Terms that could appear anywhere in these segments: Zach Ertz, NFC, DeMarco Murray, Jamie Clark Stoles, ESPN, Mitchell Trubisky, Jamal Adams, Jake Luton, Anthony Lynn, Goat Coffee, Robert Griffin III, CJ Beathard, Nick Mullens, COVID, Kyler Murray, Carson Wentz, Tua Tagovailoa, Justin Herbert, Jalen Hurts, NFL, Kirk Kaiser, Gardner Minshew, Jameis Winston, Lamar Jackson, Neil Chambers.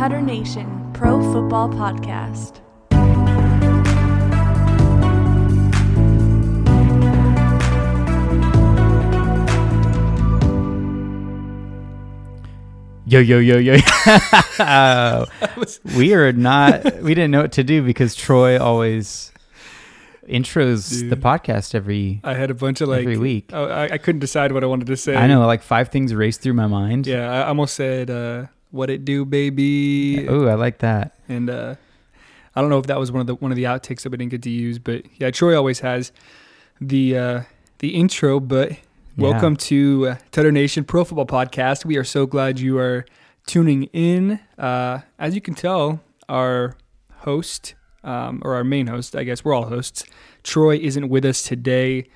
Tutter Nation Pro Football Podcast. Yo. We are not, we didn't know what to do because Troy always intros the podcast every I had a bunch of like every week. I couldn't decide what I wanted to say. I know, like five things raced through my mind. Yeah, I almost said, what it do, baby. Oh, I like that. And I don't know if that was one of the outtakes that we didn't get to use, but yeah, Troy always has the intro, but... Welcome to Tutter Nation Pro Football Podcast. We are so glad you are tuning in. As you can tell, our host, or our main host, I guess, we're all hosts. Troy isn't with us today.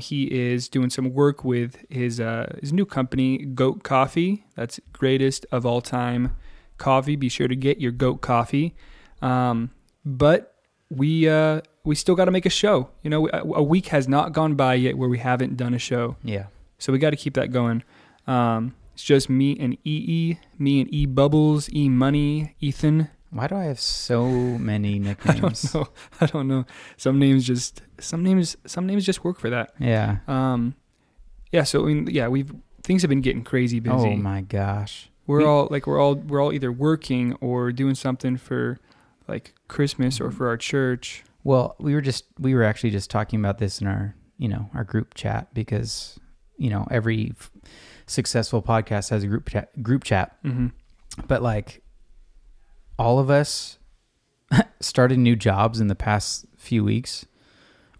He is doing some work with his new company, Goat Coffee. That's greatest of all time coffee. Be sure to get your Goat Coffee. But we still got to make a show. You know, a week has not gone by yet where we haven't done a show. Yeah. So we got to keep that going. It's just me and E Bubbles, E Money, Ethan. Why do I have so many nicknames? I don't know. Some names just work for that. Yeah. Things have been getting crazy busy. Oh my gosh. We're all either working or doing something for like Christmas or for our church. Well, we were actually just talking about this in our group chat because, you know, every successful podcast has a group chat, mm-hmm. But like all of us started new jobs in the past few weeks,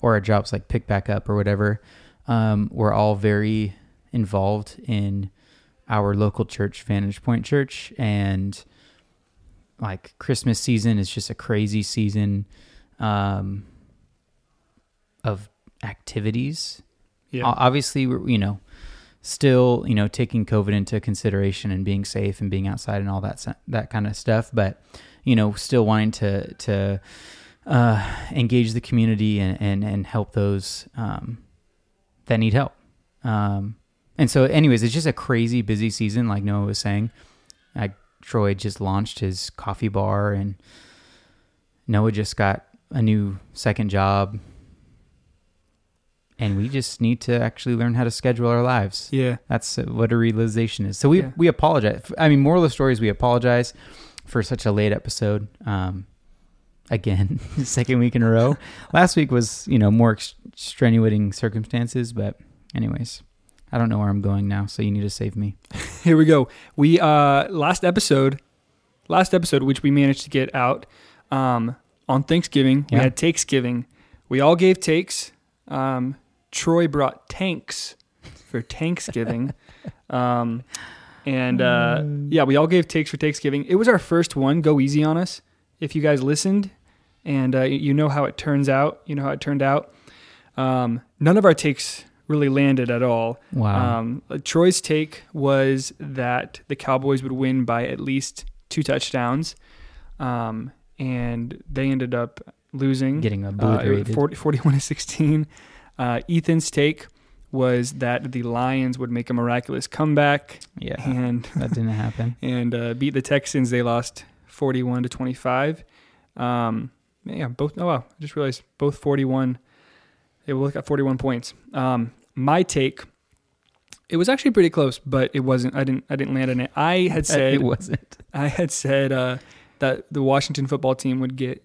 or our jobs like pick back up or whatever. We're all very involved in our local church, Vantage Point Church, and like Christmas season is just a crazy season. Of activities. Yeah. Obviously, we're, you know, still, you know, taking COVID into consideration and being safe and being outside and all that kind of stuff. But, you know, still wanting to engage the community and help those, that need help. And so anyways, it's just a crazy busy season. Like Noah was saying, like Troy just launched his coffee bar and Noah just got a new second job, and we just need to actually learn how to schedule our lives. Yeah. That's what a realization is. So we apologize. I mean, moral of the story is we apologize for such a late episode. Again, second week in a row. Last week was, you know, more extenuating circumstances, but anyways, I don't know where I'm going now, so you need to save me. Here we go. We, last episode, which we managed to get out, on Thanksgiving, we had Takesgiving. We all gave takes. Troy brought tanks for Thanksgiving. We all gave takes for Thanksgiving. It was our first one. Go easy on us. If you guys listened, and you know how it turns out. You know how it turned out. None of our takes really landed at all. Wow. Troy's take was that the Cowboys would win by at least 2 touchdowns. And they ended up losing, getting obliterated, 41-16. Ethan's take was that the Lions would make a miraculous comeback. Yeah, and that didn't happen. And beat the Texans. They lost 41-25. I just realized both 41. They both got 41 points. My take. It was actually pretty close, but it wasn't. I didn't land on it. I had said. That the Washington football team would get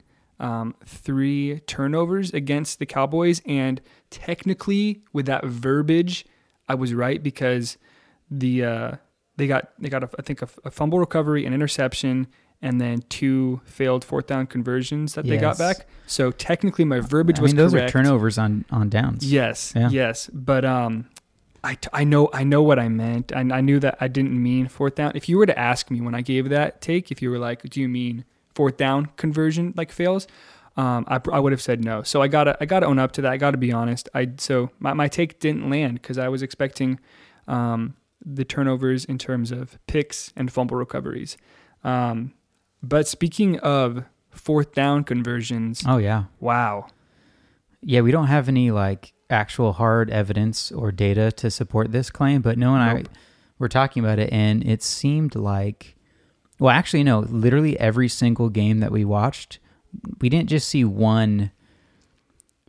3 turnovers against the Cowboys. And technically, with that verbiage, I was right because they got a fumble recovery, an interception, and then 2 failed fourth down conversions that they got back. So technically, my verbiage was correct. Those are turnovers on downs. Yes, yes. But I know what I meant. I knew that I didn't mean fourth down. If you were to ask me when I gave that take, if you were like, do you mean fourth down conversion like fails? I would have said no. So I gotta own up to that. I gotta be honest. So my take didn't land because I was expecting the turnovers in terms of picks and fumble recoveries. But speaking of fourth down conversions. Oh yeah. Wow. Yeah, we don't have any like actual hard evidence or data to support this claim, but Noah and I were talking about it, and it seemed like Well, actually, no, literally every single game that we watched, we didn't just see one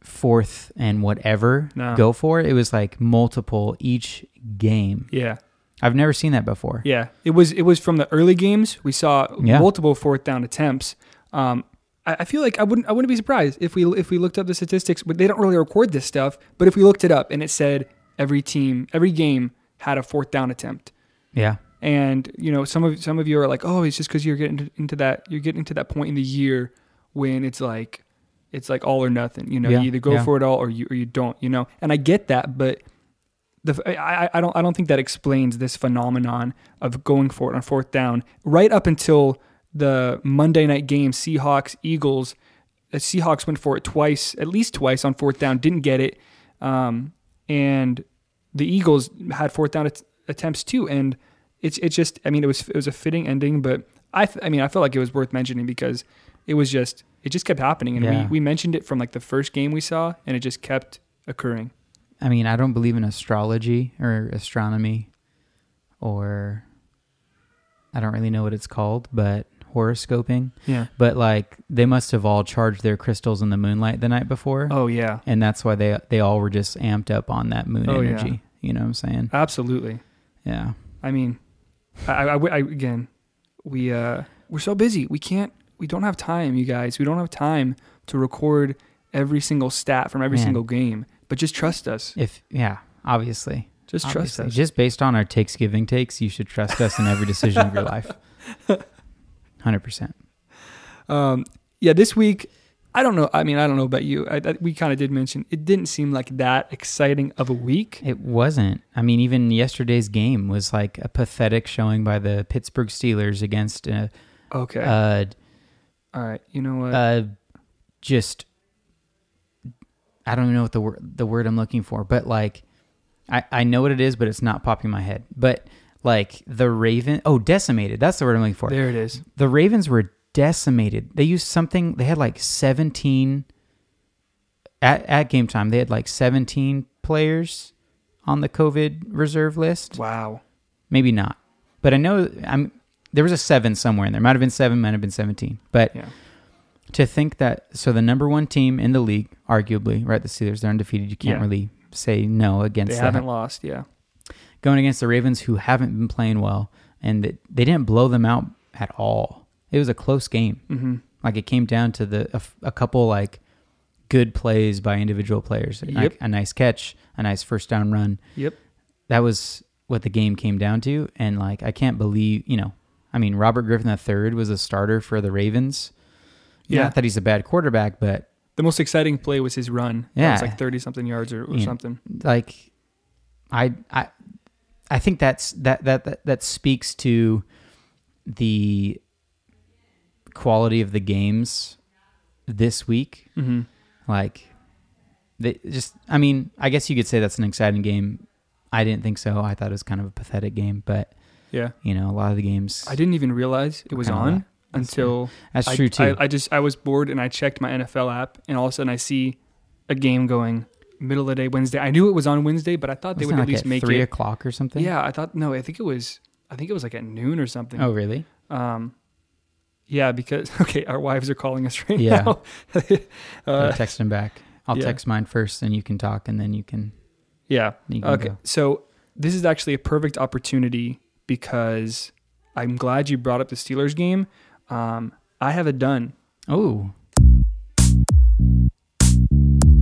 fourth and whatever go for it. It was like multiple each game. Yeah. I've never seen that before. Yeah. It was from the early games. We saw multiple fourth down attempts. I feel like I wouldn't be surprised if we looked up the statistics, but they don't really record this stuff. But if we looked it up and it said every game had a fourth down attempt. Yeah. And you know, some of you are like, oh, it's just because you're getting into that point in the year when it's like all or nothing. You know, you either go for it all or you don't. You know, and I get that, but I don't think that explains this phenomenon of going for it on fourth down right up until the Monday night game, Seahawks-Eagles. The Seahawks went for it at least twice on fourth down, didn't get it. And the Eagles had fourth down attempts too. And it's just, I mean, it was a fitting ending, but I felt like it was worth mentioning because it just kept happening. And we mentioned it from like the first game we saw, and it just kept occurring. I mean, I don't believe in astrology or astronomy, or I don't really know what it's called, but horoscoping. Yeah. But like they must have all charged their crystals in the moonlight the night before. Oh yeah. And that's why they all were just amped up on that moon energy. Yeah. You know what I'm saying? Absolutely. Yeah. I mean, we're so busy. We don't have time, you guys. We don't have time to record every single stat from every single game, but just trust us. Obviously. Just trust us. Just based on our Thanksgiving takes, you should trust us in every decision of your life. 100%. This week, I don't know. I mean, I don't know about you. We kind of did mention it didn't seem like that exciting of a week. It wasn't. I mean, even yesterday's game was like a pathetic showing by the Pittsburgh Steelers against a... Okay. All right. You know what? I don't even know what the word I'm looking for, but like... I know what it is, but it's not popping my head. But like the Ravens, decimated. That's the word I'm looking for. There it is. The Ravens were decimated. They used something. They had like 17 at game time. They had like 17 players on the COVID reserve list. Wow. Maybe not. But I know there was a 7 somewhere in there. Might have been 7, might have been 17. But to think that, so the number one team in the league, arguably, right? The Steelers, they're undefeated. You can't really say no against them. They haven't lost, going against the Ravens, who haven't been playing well, and they didn't blow them out at all. It was a close game. Mm-hmm. Like it came down to a couple like good plays by individual players, like a nice catch, a nice first down run. Yep, that was what the game came down to. And like I can't believe, you know, I mean, Robert Griffin III was a starter for the Ravens. Not that he's a bad quarterback, but the most exciting play was his run. Yeah. It was like 30-something yards or something. Like, I think that speaks to the quality of the games this week. Mm-hmm. Like, I guess you could say that's an exciting game. I didn't think so. I thought it was kind of a pathetic game, but, you know, a lot of the games... I didn't even realize it was on. Until that's true too. I was bored and I checked my NFL app, and all of a sudden I see a game going middle of the day Wednesday. I knew it was on Wednesday, but I thought they would at least make it 3:00 or something. Yeah, I think it was like at noon or something. Oh really? Because our wives are calling us right now. I'll text them back. I'll text mine first, and you can talk, and then you can. Yeah. You can go. So this is actually a perfect opportunity because I'm glad you brought up the Steelers game. I have a done. Oh.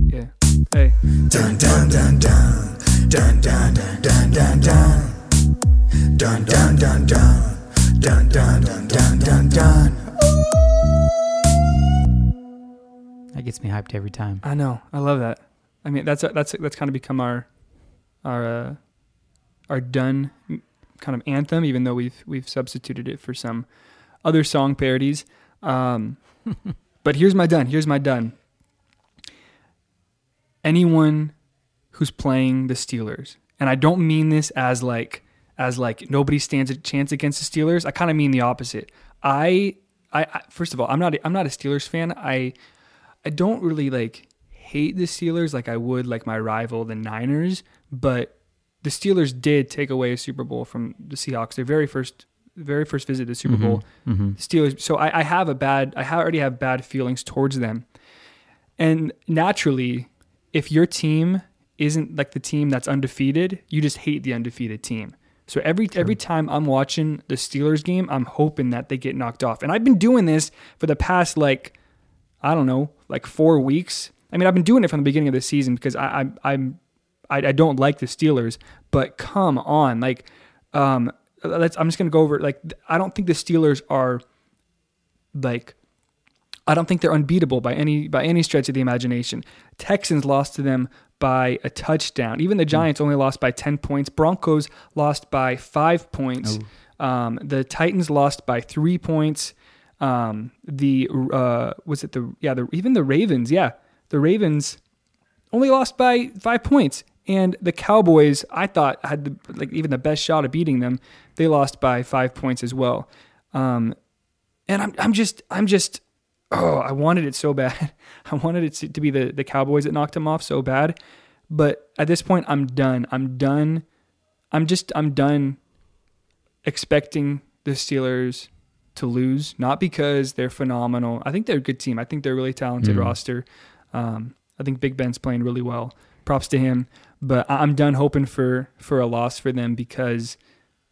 Yeah. Hey. Dun dun dun dun. Dun dun dun dun dun dun. Dun dun dun dun. Dun dun dun dun dun dun. That gets me hyped every time. I know. I love that. I mean, that's kind of become our done kind of anthem, even though we've substituted it for some other song parodies. But here's my done. Anyone who's playing the Steelers, and I don't mean this as like nobody stands a chance against the Steelers. I kind of mean the opposite. I first of all, I'm not a Steelers fan. I don't really like hate the Steelers like I would like my rival the Niners, but the Steelers did take away a Super Bowl from the Seahawks, their very first very first visit to the Super Bowl, Steelers. So I already have bad feelings towards them. And naturally, if your team isn't like the team that's undefeated, you just hate the undefeated team. So every time I'm watching the Steelers game, I'm hoping that they get knocked off. And I've been doing this for the past, like 4 weeks. I mean, I've been doing it from the beginning of the season because I don't like the Steelers, but come on. I'm just going to go over it. I don't think the Steelers are I don't think they're unbeatable by any stretch of the imagination. Texans lost to them by a touchdown. Even the Giants only lost by 10 points. Broncos lost by 5 points. Oh. The Titans lost by 3 points. The Ravens. Yeah. The Ravens only lost by 5 points. And the Cowboys, I thought, had even the best shot of beating them. They lost by 5 points as well. And I'm just, I wanted it so bad. I wanted it to be the Cowboys that knocked them off so bad. But at this point, I'm done. I'm done expecting the Steelers to lose, not because they're phenomenal. I think they're a good team. I think they're a really talented roster. I think Big Ben's playing really well. Props to him. But I'm done hoping for a loss for them because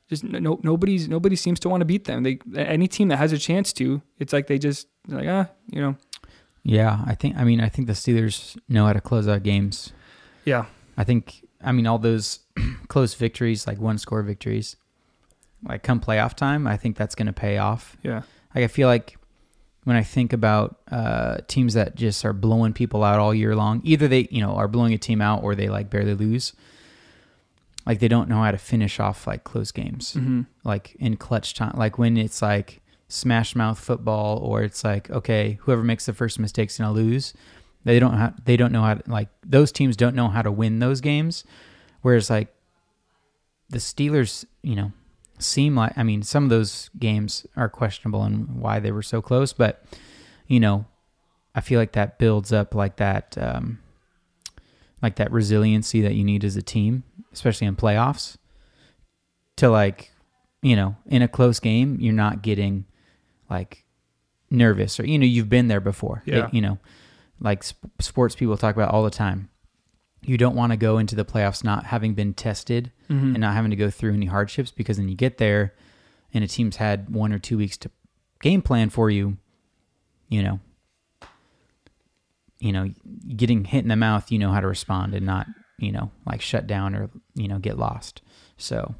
just nobody seems to want to beat them. Any team that has a chance to, it's like they just you know. Yeah, I think the Steelers know how to close out games. Yeah, all those close victories, like one score victories, come playoff time, I think that's going to pay off. Yeah, I feel like when I think about teams that just are blowing people out all year long, either they are blowing a team out or they barely lose. They don't know how to finish off close games, in clutch time, when it's smash mouth football, or it's okay, whoever makes the first mistake's gonna lose. Those teams don't know how to win those games. Whereas the Steelers, seem some of those games are questionable and why they were so close, but I feel like that builds up that resiliency that you need as a team, especially in playoffs, to in a close game, you're not getting nervous or, you've been there before. Yeah. Sports people talk about all the time. You don't want to go into the playoffs not having been tested and not having to go through any hardships, because then you get there and a team's had 1 or 2 weeks to game plan for you, getting hit in the mouth, how to respond and not, shut down or, get lost. So,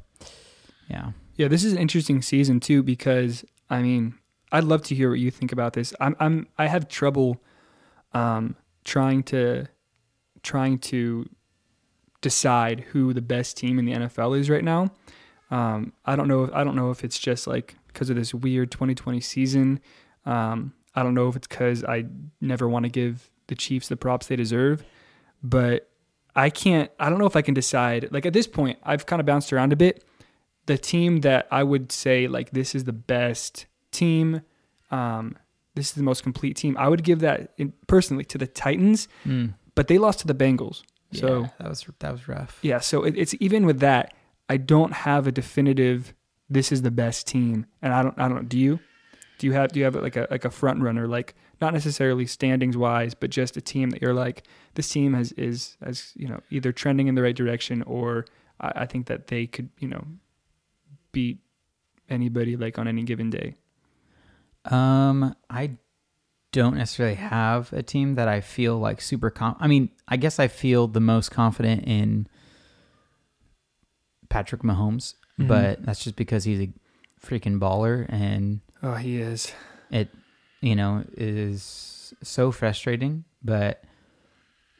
yeah. Yeah, this is an interesting season too, because I'd love to hear what you think about this. I have trouble trying to decide who the best team in the NFL is right now. I don't know if it's just because of this weird 2020 season. I don't know if it's because I never want to give the Chiefs the props they deserve, but I don't know if I can decide. At this point, I've kind of bounced around a bit. The team that I would say this is the best team, this is the most complete team, I would give that personally to the Titans, but they lost to the Bengals. Yeah, so that was rough. Yeah, so it's even with that, I don't have a definitive this is the best team, and I don't. Do you have a front runner, not necessarily standings wise, but just a team that you're this team is either trending in the right direction, or I think that they could beat anybody on any given day? I don't necessarily have a team that I feel super I guess I feel the most confident in Patrick Mahomes, but that's just because he's a freaking baller, and he is. It is so frustrating, but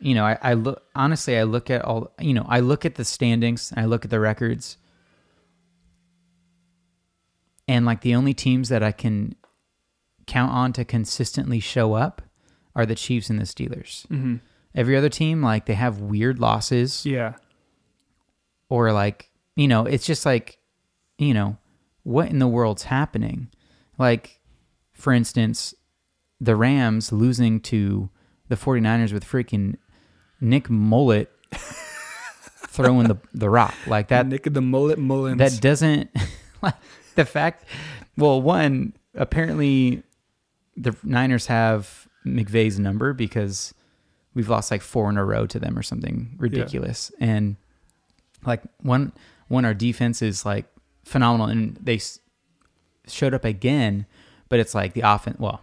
I look honestly. I look at all I look at the standings. I look at the records. And the only teams that I can count on to consistently show up are the Chiefs and the Steelers. Mm-hmm. Every other team, they have weird losses. Yeah. Or it's just what in the world's happening? For instance, the Rams losing to the 49ers with freaking Nick Mullet throwing the rock. Nick of the Mullet Mullens. That doesn't... The fact, well, one, apparently the Niners have McVay's number because we've lost like four in a row to them or something ridiculous. Yeah. And like one, our defense is like phenomenal, and they showed up again, but it's like the offense, well,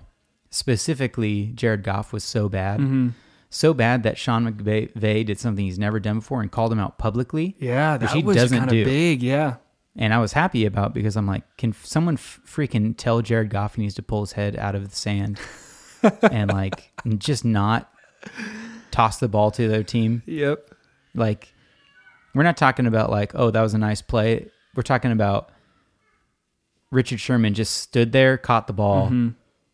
specifically Jared Goff was so bad. Mm-hmm. So bad that Sean McVay did something he's never done before and called him out publicly. Yeah, that was kind of big, yeah. And I was happy about, because I'm like, can someone freaking tell Jared Goff he needs to pull his head out of the sand and like just not toss the ball to the other team? Yep. Like, we're not talking about like, oh, that was a nice play. We're talking about Richard Sherman just stood there, caught the ball, mm-hmm.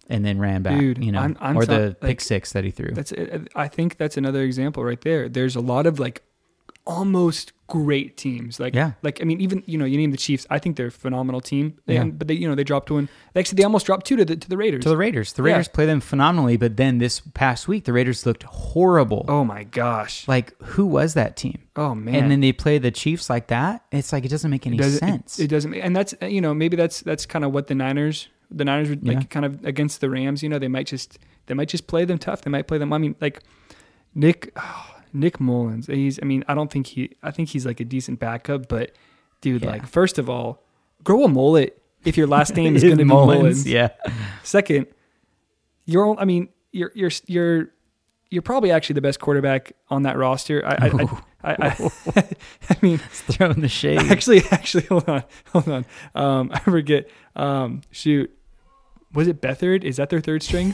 and then ran back, dude, you know, or the pick six that he threw. That's it. I think that's another example right there. There's a lot of like almost great teams. Like, yeah. Like, I mean, even, you know, you name the Chiefs. I think they're a phenomenal team. But they, you know, they dropped one. Actually, they almost dropped two to the Raiders. To the Raiders. The Raiders play them phenomenally. But then this past week, the Raiders looked horrible. Oh my gosh. Like, who was that team? Oh man. And then they play the Chiefs like that. It's like, it doesn't make any sense. It doesn't. And that's, you know, maybe that's kind of what the Niners were like, kind of against the Rams. You know, they might just play them tough. They might play them. I mean, like Nick Mullens. I think he's like a decent backup. But dude, like, first of all, grow a mullet if your last name is going to be Mullens. Yeah. Second, you're probably actually the best quarterback on that roster. I mean, it's throwing the shade. Actually, hold on. I forget. Was it Beathard? Is that their third string?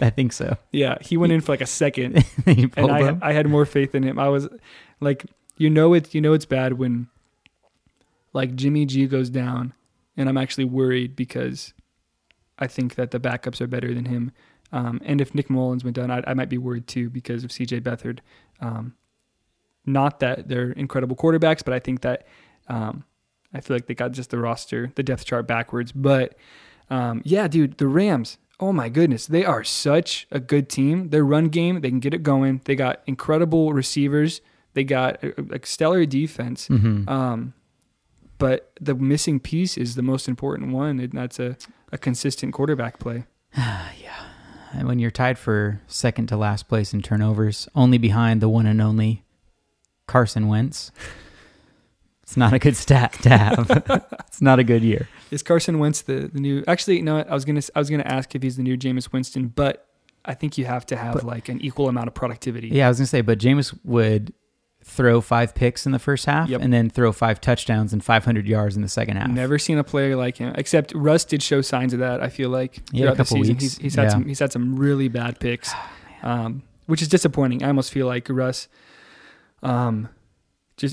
I think so. Yeah, he went in for like a second, and I had more faith in him. I was like, it's bad when like Jimmy G goes down, and I'm actually worried because I think that the backups are better than him. And if Nick Mullens went down, I might be worried too because of CJ Beathard. Not that they're incredible quarterbacks, but I think that I feel like they got just the depth chart backwards. But yeah, dude, the Rams, oh my goodness, they are such a good team. Their run game, they can get it going. They got incredible receivers. They got a stellar defense. Mm-hmm. But the missing piece is the most important one, and that's a consistent quarterback play. Yeah. And when you're tied for second to last place in turnovers, only behind the one and only Carson Wentz, it's not a good stat to have. It's not a good year. Is Carson Wentz the new? Actually, no. I was gonna ask if he's the new Jameis Winston, but I think you have to have like an equal amount of productivity. Yeah, I was gonna say, but Jameis would throw 5 picks in the first half and then throw 5 touchdowns and 500 yards in the second half. Never seen a player like him, except Russ did show signs of that, I feel like, throughout a couple the season. Weeks. He's had some really bad picks, which is disappointing. I almost feel like Russ, it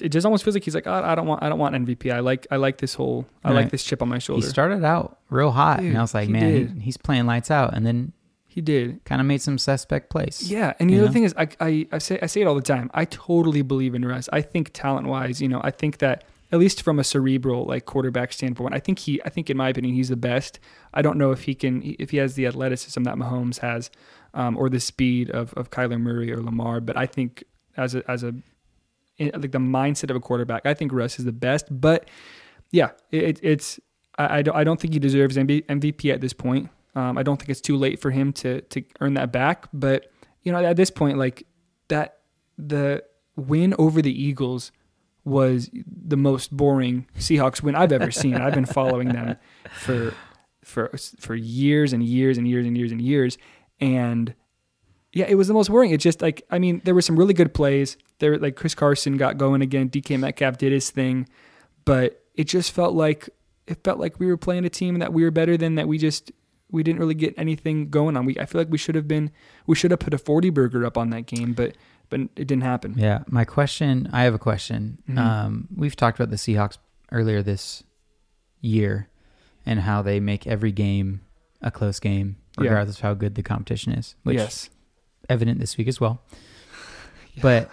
just almost feels like he's like, oh, I don't want MVP. I like this whole, I like this chip on my shoulder. He started out real hot, dude, and I was like, man, he's playing lights out, and then he did. Kind of made some suspect plays. Yeah, and the other thing is, I say it all the time. I totally believe in Russ. I think talent-wise, you know, I think that at least from a cerebral like quarterback standpoint, I think in my opinion he's the best. I don't know if he has the athleticism that Mahomes has, or the speed of Kyler Murray or Lamar. But I think like the mindset of a quarterback, I think Russ is the best. But yeah, I don't think he deserves MVP at this point. I don't think it's too late for him to earn that back. But, you know, at this point, like that, the win over the Eagles was the most boring Seahawks win I've ever seen. I've been following them for years and years and years and years and years. And yeah, it was the most boring. It's just like, I mean, there were some really good plays there. Like Chris Carson got going again. DK Metcalf did his thing, but it just felt like we were playing a team that we were better than, that we didn't really get anything going on. I feel like we should have put a 40 burger up on that game, but it didn't happen. Yeah. I have a question. Mm-hmm. We've talked about the Seahawks earlier this year and how they make every game a close game, regardless of how good the competition is, which is evident this week as well. Yeah. But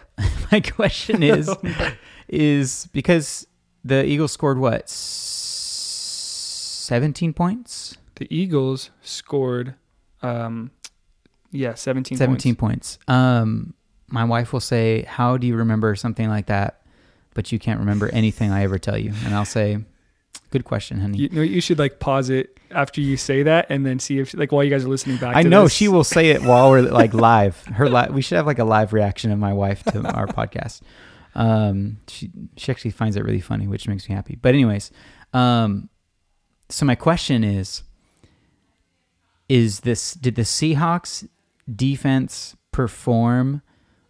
my question is because the Eagles scored what? 17 points? The Eagles scored, 17 points. My wife will say, how do you remember something like that, but you can't remember anything I ever tell you? And I'll say, Good question, honey. You know, you should like pause it after you say that and then see if while you guys are listening back. I know she will say it while we're like live. We should have like a live reaction of my wife to our podcast. She actually finds it really funny, which makes me happy. But anyways, so my question did the Seahawks defense perform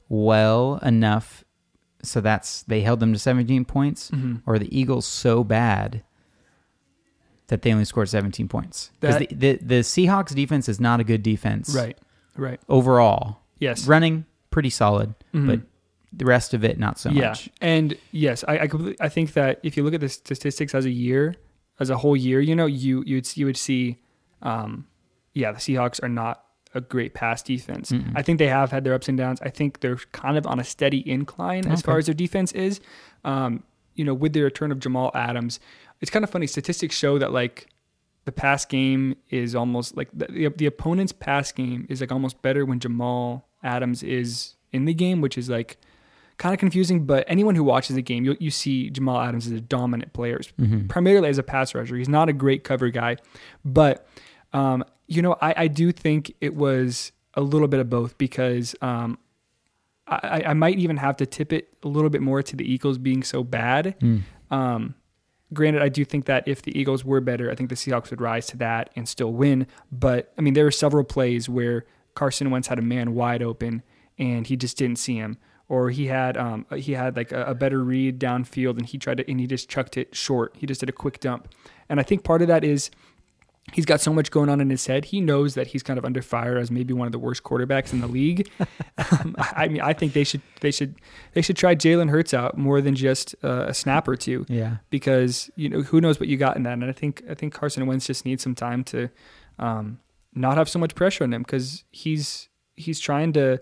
well enough so they held them to 17 points, mm-hmm. or are the Eagles so bad that they only scored 17 points? Because the Seahawks defense is not a good defense. Right. Overall. Yes. Running, pretty solid, mm-hmm. but the rest of it, not so much. Yeah, and yes, I think that if you look at the statistics as a whole year, you would see, the Seahawks are not a great pass defense. Mm-mm. I think they have had their ups and downs. I think they're kind of on a steady incline as far as their defense is. With the return of Jamal Adams, it's kind of funny. Statistics show that the pass game is almost like the opponent's pass game is almost better when Jamal Adams is in the game, which is kind of confusing. But anyone who watches the game, you see Jamal Adams is a dominant player, mm-hmm. primarily as a pass rusher. He's not a great cover guy, but. I do think it was a little bit of both because I might even have to tip it a little bit more to the Eagles being so bad. Mm. Granted, I do think that if the Eagles were better, I think the Seahawks would rise to that and still win. But, I mean, there were several plays where Carson Wentz had a man wide open and he just didn't see him. Or he had a better read downfield and he just chucked it short. He just did a quick dump. And I think part of that is he's got so much going on in his head. He knows that he's kind of under fire as maybe one of the worst quarterbacks in the league. I think they should try Jalen Hurts out more than just a snap or two. Yeah, because who knows what you got in that. And I think Carson Wentz just needs some time to not have so much pressure on him because he's trying to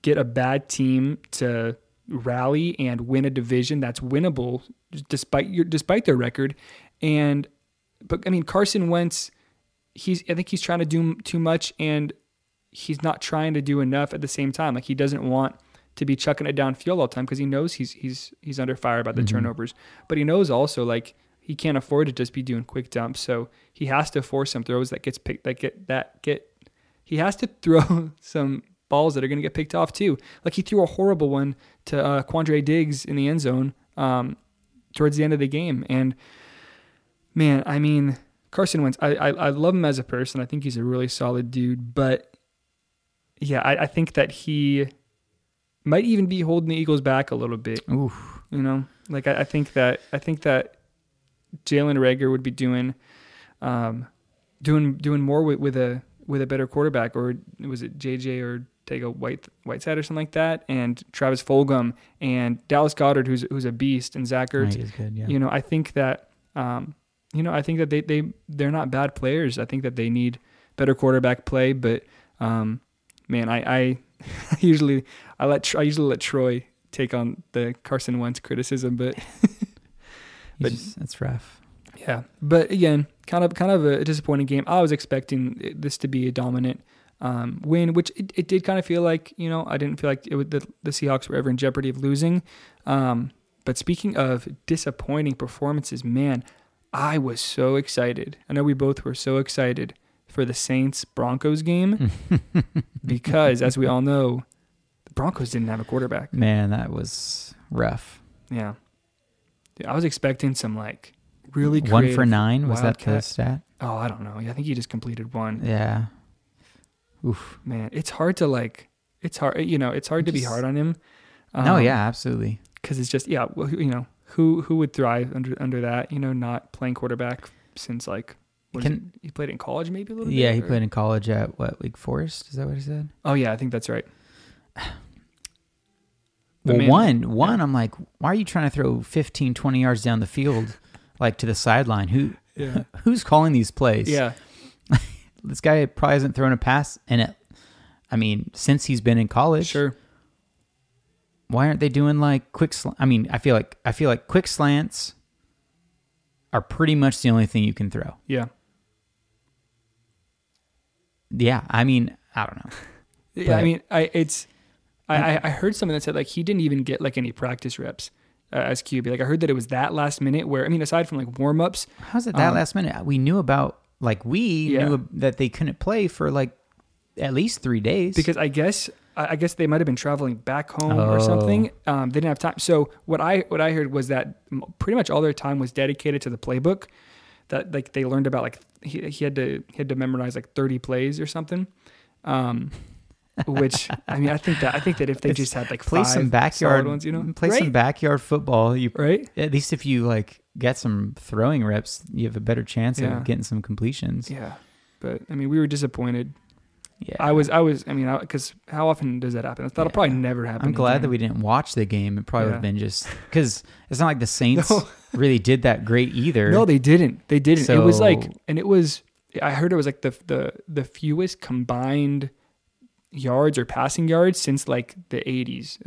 get a bad team to rally and win a division that's winnable despite their record and. But I mean, Carson Wentz, I think he's trying to do too much and he's not trying to do enough at the same time. He doesn't want to be chucking it downfield all the time because he knows he's under fire by the mm-hmm. turnovers. But he knows also he can't afford to just be doing quick dumps. So he has to force some throws that gets picked, he has to throw some balls that are going to get picked off too. He threw a horrible one to Quandre Diggs in the end zone towards the end of the game. And man, I mean, Carson Wentz, I love him as a person. I think he's a really solid dude. But, yeah, I think that he might even be holding the Eagles back a little bit. Oof. I think that Jalen Reagor would be doing more with a better quarterback. Or was it JJ or Whiteside or something like that, and Travis Fulgham and Dallas Goedert, who's a beast, and Zach Ertz. He's good, yeah. I think that. I think that they're not bad players. I think that they need better quarterback play. But I usually let Troy take on the Carson Wentz criticism, but that's rough. Yeah, but again, kind of a disappointing game. I was expecting this to be a dominant win, which it did kind of feel like. I didn't feel like the Seahawks were ever in jeopardy of losing. But speaking of disappointing performances, man, I was so excited. I know we both were so excited for the Saints-Broncos game because, as we all know, the Broncos didn't have a quarterback. Man, that was rough. Yeah. Dude, I was expecting some, really creative. 1 for 9? Was that the stat? Oh, I don't know. I think he just completed one. Yeah. Oof. Man, it's hard to, it's hard to be hard on him. No, yeah, absolutely. Because it's just, yeah, well, who would thrive under that, not playing quarterback since he played in college maybe a little bit? Yeah, he played in college at Wake Forest? Is that what he said? Oh, yeah, I think that's right. Well, one, I'm like, why are you trying to throw 15, 20 yards down the field, to the sideline? Who's calling these plays? Yeah. This guy probably hasn't thrown a pass, since he's been in college. Sure. Why aren't they doing quick? I feel like quick slants are pretty much the only thing you can throw. Yeah. Yeah. I don't know. Yeah. I heard something that said he didn't even get any practice reps. as QB. Like, I heard that it was that last minute where, I mean, aside from like warm ups. How's it that last minute? We knew about, like, we knew that they couldn't play for like at least 3 days. Because I guess they might have been traveling back home or something. They didn't have time. So what I heard was that pretty much all their time was dedicated to the playbook. That like they learned about, like he had to memorize like 30 plays or something. Which I mean, I think that if they just had like play some backyard ones, you know, some backyard football, at least if you like get some throwing reps, you have a better chance of getting some completions. Yeah, but I mean, we were disappointed. Yeah, I was. I mean, because how often does that happen? That'll probably never happen. I'm glad that we didn't watch the game. It probably would have been just because it's not like the Saints really did that great either. No, they didn't. So, it was like, and it was. I heard it was like the fewest combined yards or passing yards since like the 80s,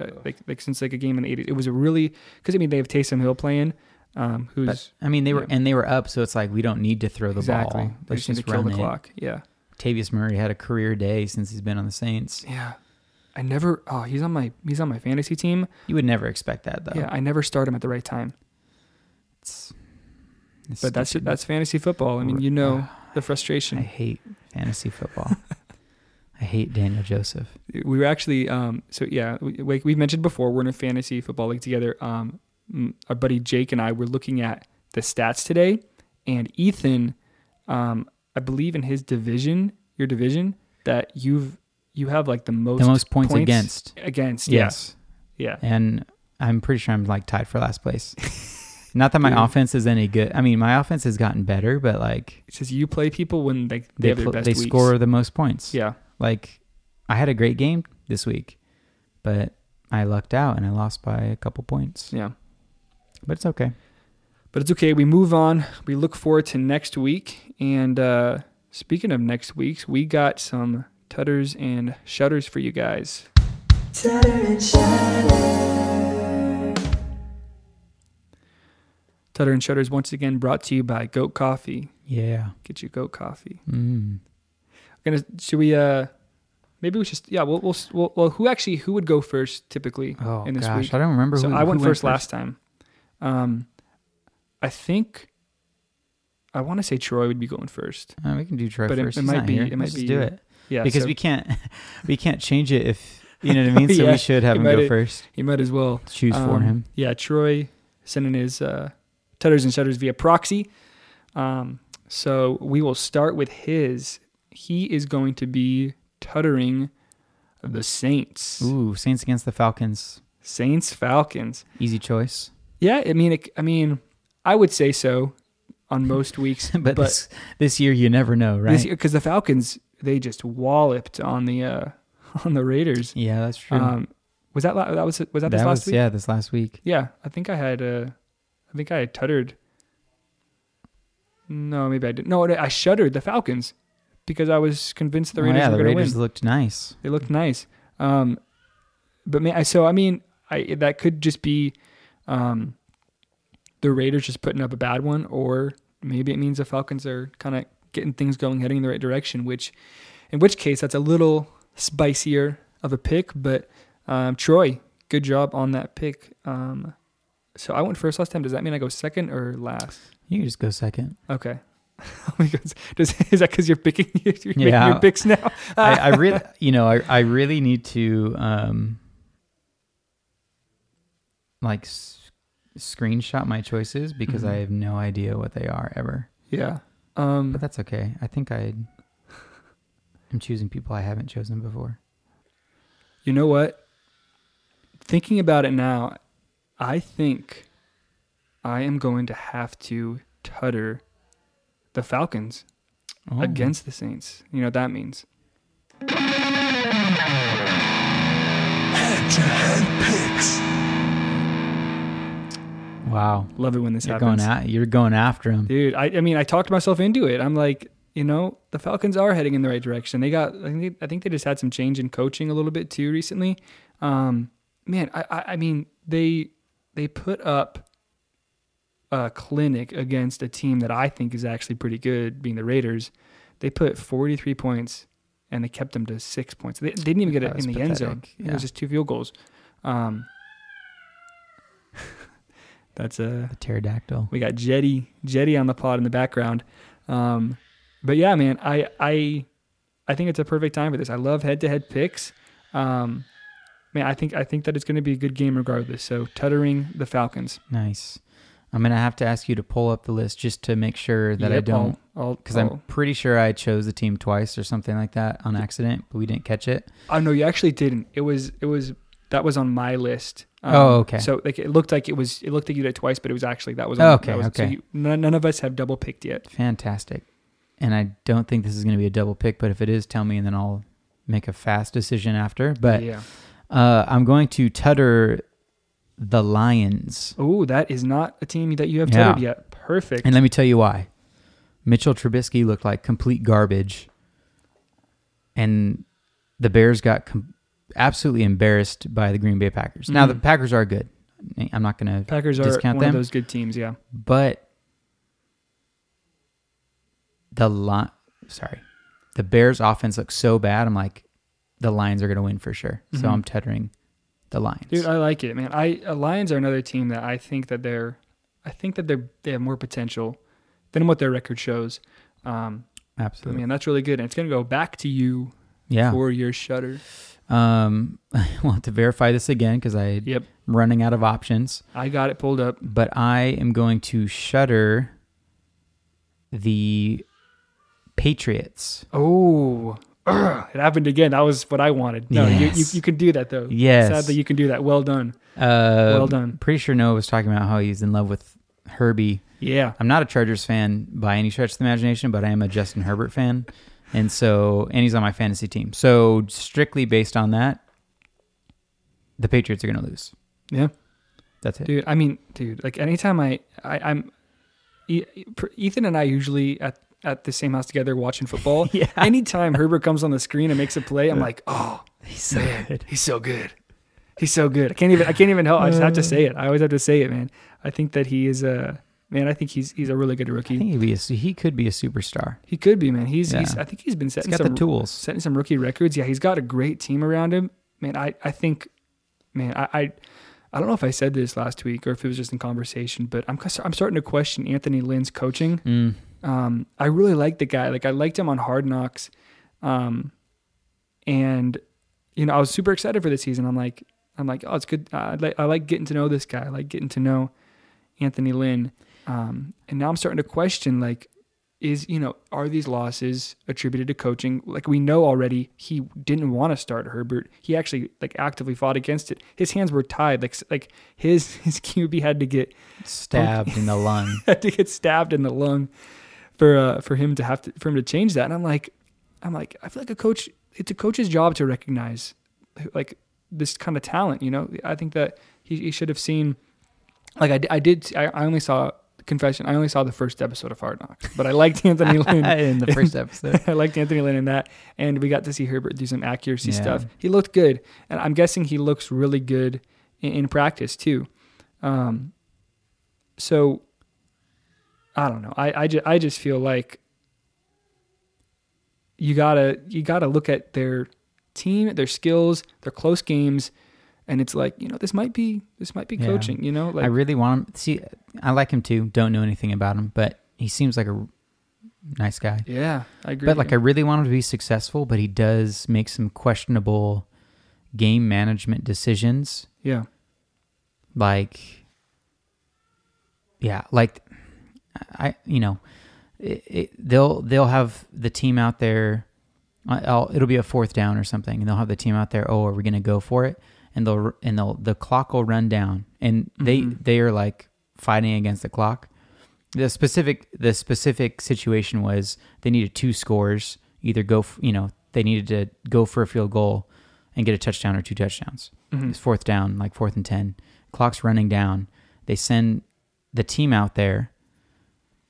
like since like a game in the 80s. It was a really, because I mean they have Taysom Hill playing. They were up, so it's like we don't need to throw the ball. Let's just run the clock. Yeah. Tavius Murray had a career day since he's been on the Saints. Yeah. He's on my fantasy team. You would never expect that though. Yeah, I never start him at the right time. But that's fantasy football. I mean, you know the frustration. I hate fantasy football. I hate Daniel Joseph. We were actually we mentioned before, we're in a fantasy football league together. Our buddy Jake and I were looking at the stats today, and Ethan, I believe in his division, your division, that you have like the most points against. Yes. Yeah. And I'm pretty sure I'm like tied for last place. Not that my offense is any good. I mean, my offense has gotten better, but like it says you play people when they have their best weeks. They score the most points. Yeah. Like I had a great game this week, but I lucked out and I lost by a couple points. Yeah. But it's okay. We move on. We look forward to next week. And speaking of next week's, we got some tutters and shutters for you guys. Tutter and shutter. Tutter and shutters once again brought to you by Goat Coffee. Yeah, get your Goat Coffee. Should we? Maybe we should. Yeah, we'll. Well, who would go first typically in this week? I don't remember. So I went first last time. I think I want to say Troy would be going first. We can do Troy first. It might be. Do it. Yeah, because we can't change it if you know what I mean. So we should have him go first. He might as well choose for him. Yeah, Troy sending his tutters and shutters via proxy. So we will start with his. He is going to be tuttering the Saints. Ooh, Saints against the Falcons. Saints Falcons. Easy choice. Yeah, I mean. I would say so on most weeks. but this year you never know, right? Because the Falcons, they just walloped on the Raiders. Yeah, that's true. Was that this last week? Yeah, this last week. Yeah, I think I had tuttered. No, maybe I didn't. No, I shuttered the Falcons because I was convinced the Raiders were going to win. The Raiders looked nice. They looked nice. That could just be... the Raiders just putting up a bad one, or maybe it means the Falcons are kind of getting things going, heading in the right direction, which, in which case, that's a little spicier of a pick, but Troy, good job on that pick. So I went first last time. Does that mean I go second or last? You can just go second. Okay. Is that because you're picking making your picks now? I really need to, screenshot my choices because I have no idea what they are ever. Yeah. But that's okay. I think I'm choosing people I haven't chosen before. You know what? Thinking about it now, I think I am going to have to tutter the Falcons against the Saints. You know what that means. Head-to-head picks. Wow. Love it when this happens. You're going after him. Dude, I talked myself into it. I'm like, you know, the Falcons are heading in the right direction. They got, I think they just had some change in coaching a little bit too recently. They put up a clinic against a team that I think is actually pretty good, being the Raiders. They put 43 points and they kept them to 6 points. They didn't even get it in the end zone. Yeah. It was just 2 field goals. That's a pterodactyl. We got Jetty on the pod in the background. But yeah, man, I think it's a perfect time for this. I love head-to-head picks. Man, I think that it's going to be a good game regardless. So tuttering the Falcons. Nice. I'm going to have to ask you to pull up the list just to make sure that I don't, because I'm pretty sure I chose the team twice or something like that on accident, but we didn't catch it. Oh no, you actually didn't. It was that was on my list. Okay. So like it looked like you did it twice, but it was actually that was on, okay. That was, okay. So none of us have double picked yet. Fantastic. And I don't think this is going to be a double pick, but if it is, tell me, and then I'll make a fast decision after. But yeah. I'm going to tutter the Lions. Oh, that is not a team that you have tuttered yet. Perfect. And let me tell you why. Mitchell Trubisky looked like complete garbage, and the Bears got absolutely embarrassed by the Green Bay Packers. Mm-hmm. Now, the Packers are good. I'm not going to discount them. Packers are one of those good teams, yeah. But the Bears offense looks so bad. I'm like, the Lions are going to win for sure. Mm-hmm. So I'm tuttering the Lions. Dude, I like it, man. Lions are another team that I think that they have more potential than what their record shows. Absolutely. Man, that's really good. And it's going to go back to you for your shutter. We'll have to verify this again because I'm running out of options. I got it pulled up. But I am going to shutter the Patriots. Oh, it happened again. That was what I wanted. No, yes. you can do that though. Yes. Sadly, you can do that. Well done. Well done. Pretty sure Noah was talking about how he's in love with Herbie. Yeah. I'm not a Chargers fan by any stretch of the imagination, but I am a Justin Herbert fan. And so, and he's on my fantasy team. So strictly based on that, the Patriots are going to lose. Yeah. That's it. Dude, I mean, like anytime I'm Ethan and I usually at the same house together watching football. Yeah. Anytime Herbert comes on the screen and makes a play, I'm like, oh, he's so good. He's so good. He's so good. I can't even help. I just have to say it. I always have to say it, man. I think that he is I think he's a really good rookie. I think he could be a superstar. He could be, man. I think he's been setting some rookie records. Yeah. He's got a great team around him, man. I don't know if I said this last week or if it was just in conversation, but I'm starting to question Anthony Lynn's coaching. Mm. I really like the guy. Like I liked him on Hard Knocks. And you know, I was super excited for this season. I'm like, oh, it's good. I like getting to know this guy. I like getting to know Anthony Lynn. And now I'm starting to question, like, are these losses attributed to coaching? Like we know already, he didn't want to start Herbert. He actually actively fought against it. His hands were tied. Like his QB had to get stabbed in the lung. Had to get stabbed in the lung for him to change that. And I'm like, I feel like it's a coach's job to recognize like this kind of talent. You know, I think that he should have seen. Like I only saw. Confession, I only saw the first episode of Hard Knocks, but I liked Anthony Lynn in the first episode. I liked Anthony Lynn in that, and we got to see Herbert do some accuracy stuff. He looked good, and I'm guessing he looks really good in practice too. So I don't know. I just feel like you gotta look at their team, their skills, their close games. And it's like, you know, this might be coaching, you know? Like, I really want him. See, I like him too. Don't know anything about him, but he seems like a nice guy. Yeah, I agree. But I really want him to be successful, but he does make some questionable game management decisions. Yeah. They'll have the team out there. It'll be a fourth down or something, and they'll have the team out there. Oh, are we going to go for it? And the clock will run down, and they are like fighting against the clock. The specific situation was they needed two scores. They needed to go for a field goal and get a touchdown or two touchdowns. Mm-hmm. It was fourth down, like 4th and 10. Clock's running down. They send the team out there,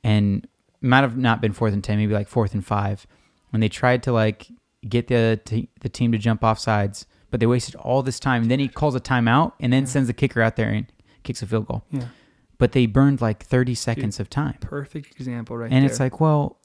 and it might have not been 4th and 10, maybe like 4th and 5. When they tried to get the team to jump off sides. But they wasted all this time. And then he calls a timeout and then sends the kicker out there and kicks a field goal. Yeah. But they burned 30 seconds of time. Perfect example right there. And it's like, well,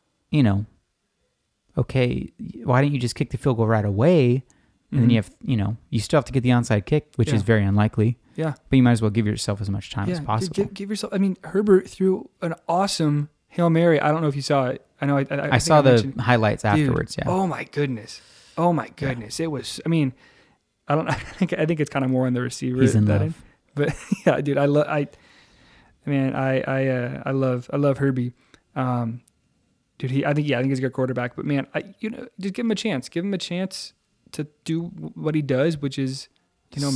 okay, why didn't you just kick the field goal right away And then you have, you know, you still have to get the onside kick, which is very unlikely. Yeah. But you might as well give yourself as much time as possible. Give yourself, I mean, Herbert threw an awesome Hail Mary. I don't know if you saw it. I know I saw the highlights afterwards. Dude, yeah. Oh my goodness. Yeah. It was, I mean, I think it's kind of more on the receiver. He's in love. But yeah, dude, I love Herbie. Dude, I think he's a good quarterback, but man, just give him a chance. Give him a chance to do what he does, which is,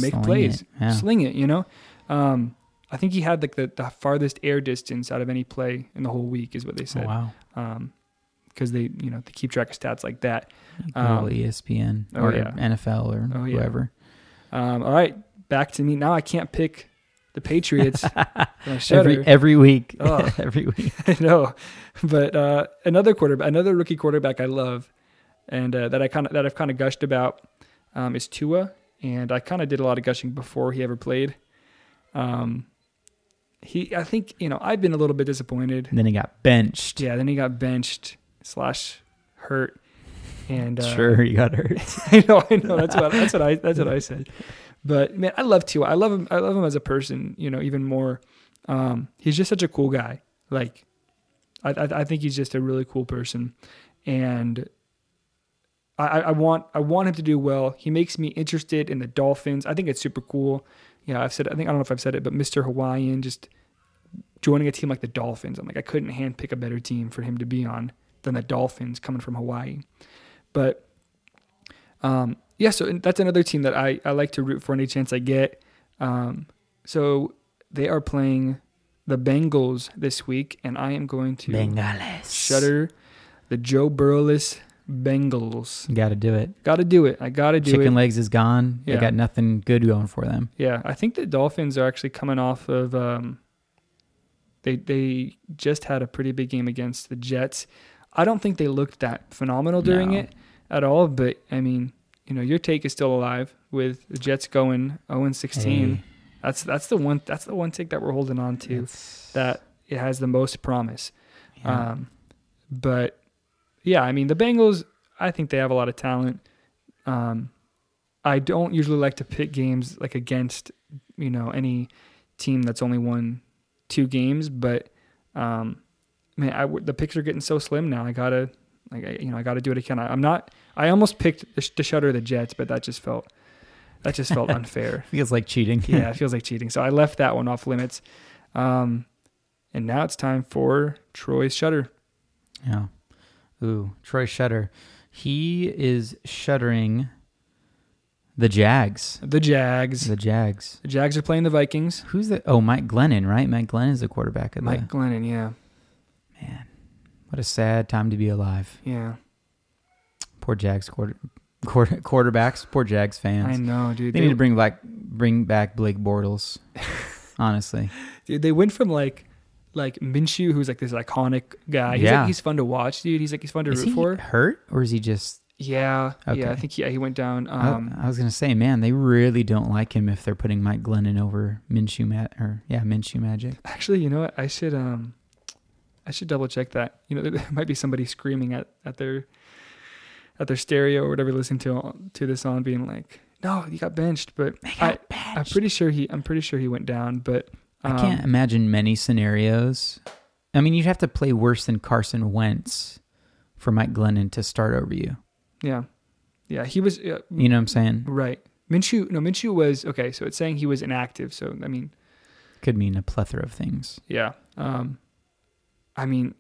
make plays, sling it, I think he had like the farthest air distance out of any play in the whole week is what they said. Oh, wow. Because they, they keep track of stats like that. Probably ESPN or NFL or whoever. All right, back to me. Now I can't pick the Patriots. every week. Oh. Every week. I know. But another rookie quarterback I love and that I've kind of gushed about is Tua. And I kind of did a lot of gushing before he ever played. I've been a little bit disappointed. And then he got benched. Yeah, /hurt. And sure, he got hurt. I know. That's what I said. But man, I love Tua. I love him as a person, even more. He's just such a cool guy. Like, I think he's just a really cool person, and I want him to do well. He makes me interested in the Dolphins. I think it's super cool. Yeah, I don't know if I've said it, but Mr. Hawaiian just joining a team like the Dolphins. I'm like, I couldn't handpick a better team for him to be on than the Dolphins coming from Hawaii. But so that's another team that I like to root for any chance I get. So they are playing the Bengals this week, and I am going to shudder the Joe Burrow-less Bengals. Got to do it. I got to do it. Chicken legs is gone. Yeah. They got nothing good going for them. Yeah, I think the Dolphins are actually coming off of they just had a pretty big game against the Jets. I don't think they looked that phenomenal during it at all, but I mean, your take is still alive with the Jets going 0-16. Hey. That's the one take that we're holding on to that it has the most promise. Yeah. But yeah, I mean, the Bengals, I think they have a lot of talent. I don't usually like to pick games like against, any team that's only won 2 games, but man, the picks are getting so slim now. I gotta do what I can. I almost picked to shudder the Jets, but that just felt unfair. Feels like cheating. Yeah, it feels like cheating. So I left that one off limits. And now it's time for Troy's shudder. Yeah. Ooh, Troy shudder. He is shuddering the Jags. The Jags are playing the Vikings. Who's the? Oh, Mike Glennon, right? Mike Glennon's the quarterback. Yeah. Man, what a sad time to be alive. Yeah. Poor Jags quarterbacks. Poor Jags fans. I know, dude. They need to bring back Blake Bortles. Honestly, dude, they went from like Minshew, who's like this iconic guy. He's fun to watch, dude. He's fun to root for. Is he hurt or is he just? Yeah, okay. Yeah. I think he went down. I was gonna say, man, they really don't like him if they're putting Mike Glennon over Minshew Magic. Actually, you know what? I should double check that. There might be somebody screaming at their stereo or whatever listening to this on, being like, "No, he got benched." But I'm pretty sure he went down. But I can't imagine many scenarios. I mean, you'd have to play worse than Carson Wentz for Mike Glennon to start over you. Yeah, he was... you know what I'm saying? Right. Minshew was... Okay, so it's saying he was inactive, so, I mean... Could mean a plethora of things. Yeah. I mean,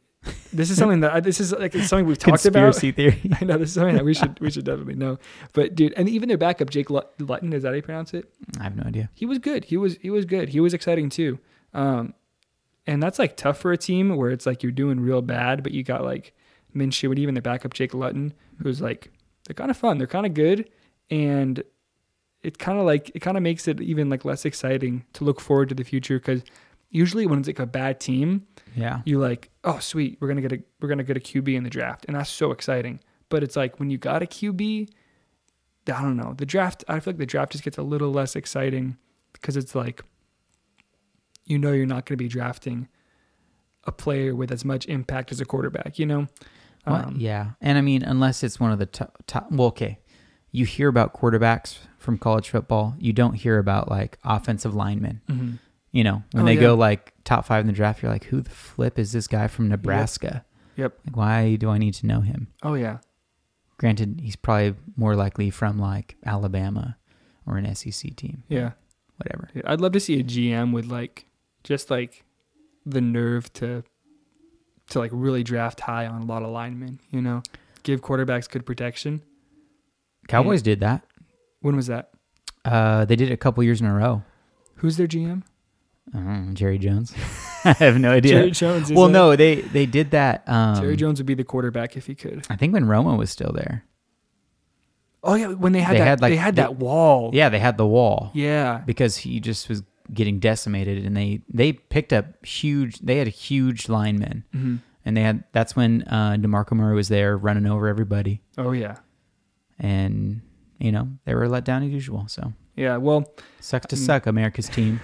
this is something it's something we've talked about. Conspiracy theory. I know, this is something that we should definitely know. But, dude, and even their backup, Jake Luton, is that how you pronounce it? I have no idea. He was good. He was good. He was exciting, too. And that's, like, tough for a team where it's, like, you're doing real bad, but you got, like, Minshew and even the backup Jake Luton, who's like, they're kind of fun, they're kind of good, and it kind of makes it even like less exciting to look forward to the future, because usually when it's like a bad team, you're like, oh sweet, we're gonna get a QB in the draft, and that's so exciting. But it's like when you got a QB, I don't know, the draft, I feel like the draft just gets a little less exciting, because it's like, you're not gonna be drafting a player with as much impact as a quarterback, Well, yeah. And I mean, unless it's one of the top, well, okay. you hear about quarterbacks from college football. You don't hear about like offensive linemen. Mm-hmm. You know, when they go like top five in the draft, you're like, who the flip is this guy from Nebraska? Yep. Like, why do I need to know him? Oh, yeah. Granted, he's probably more likely from like Alabama or an SEC team. Yeah. Whatever. I'd love to see a GM with like just like the nerve to like really draft high on a lot of linemen, you know, give quarterbacks good protection. Cowboys did that. When was that? They did it a couple years in a row. Who's their GM? Jerry Jones. I have no idea. Jerry Jones. Well, no, they did that. Jerry Jones would be the quarterback if he could. I think when Romo was still there. Oh yeah, when they had that wall. Yeah, they had the wall. Yeah, because he just was getting decimated, and they picked up huge. They had a huge lineman, mm-hmm. and that's when DeMarco Murray was there running over everybody. Oh yeah, and you know they were let down as usual. So yeah, well, sucks to suck, America's team.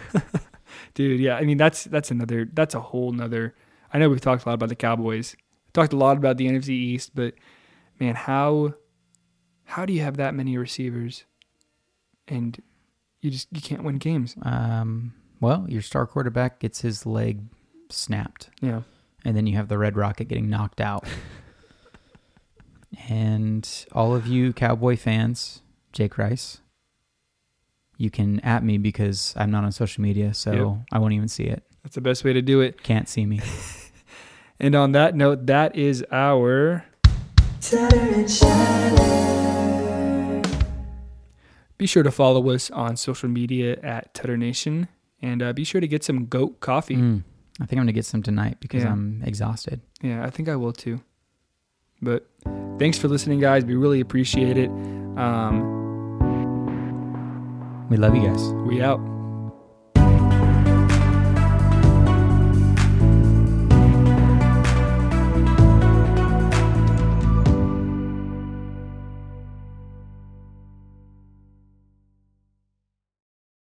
Dude, yeah, I mean that's a whole nother. I know we've talked a lot about the Cowboys, talked a lot about the NFC East, but man, how do you have that many receivers, and you can't win games? Well, your star quarterback gets his leg snapped, yeah, and then you have the Red Rocket getting knocked out, and all of you Cowboy fans, Jake Rice. You can at me because I'm not on social media, so yep. I won't even see it. That's the best way to do it. Can't see me. And on that note, that is our... Tutter and Shatter. Be sure to follow us on social media at Tutter Nation, and be sure to get some Goat Coffee. I think I'm going to get some tonight because I'm exhausted. Yeah, I think I will too. But thanks for listening, guys. We really appreciate it. We love you guys. We out.